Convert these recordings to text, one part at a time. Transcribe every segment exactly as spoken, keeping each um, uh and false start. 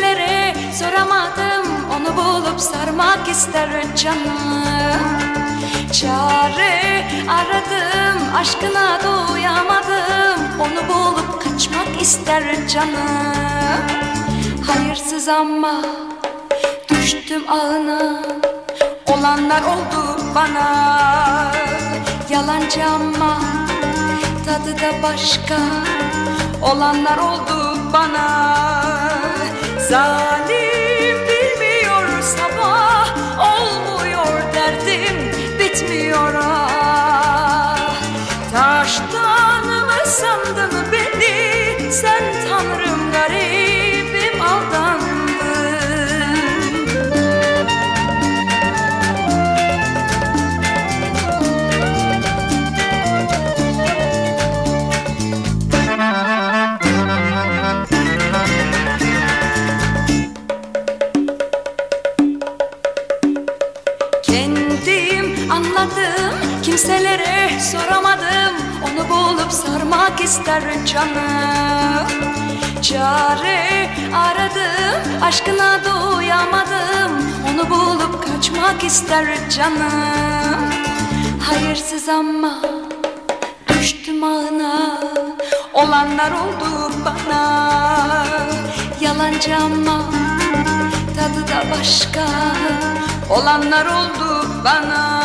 neleri soramadım, onu bulup sarmak ister canım. Çare aradım, aşkına doyamadım, onu bulup kaçmak ister canım. Hayırsız ama düştüm ağına, olanlar oldu bana. Yalancı ama tadı da başka, olanlar oldu bana. Zalim bilmiyor, sabah olmuyor, derdim bitmiyor ah. Taştan mı sandın beni sen tanrım, garibim aldandım. Kendim anladım, kimselere soramadım, onu bulup sarmak ister canım. Çare aradım, aşkına doyamadım, onu bulup kaçmak ister canım. Hayırsız ama düştüm ağına, olanlar oldu bana. Yalancı ama tadı da başka, olanlar oldu bana.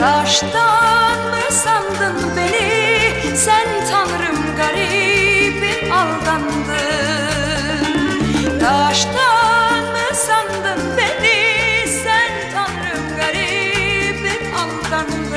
Taştan mı sandın beni sen tanrım, garibim aldandım. Taştan mı sandın beni sen tanrım, garibim aldandım.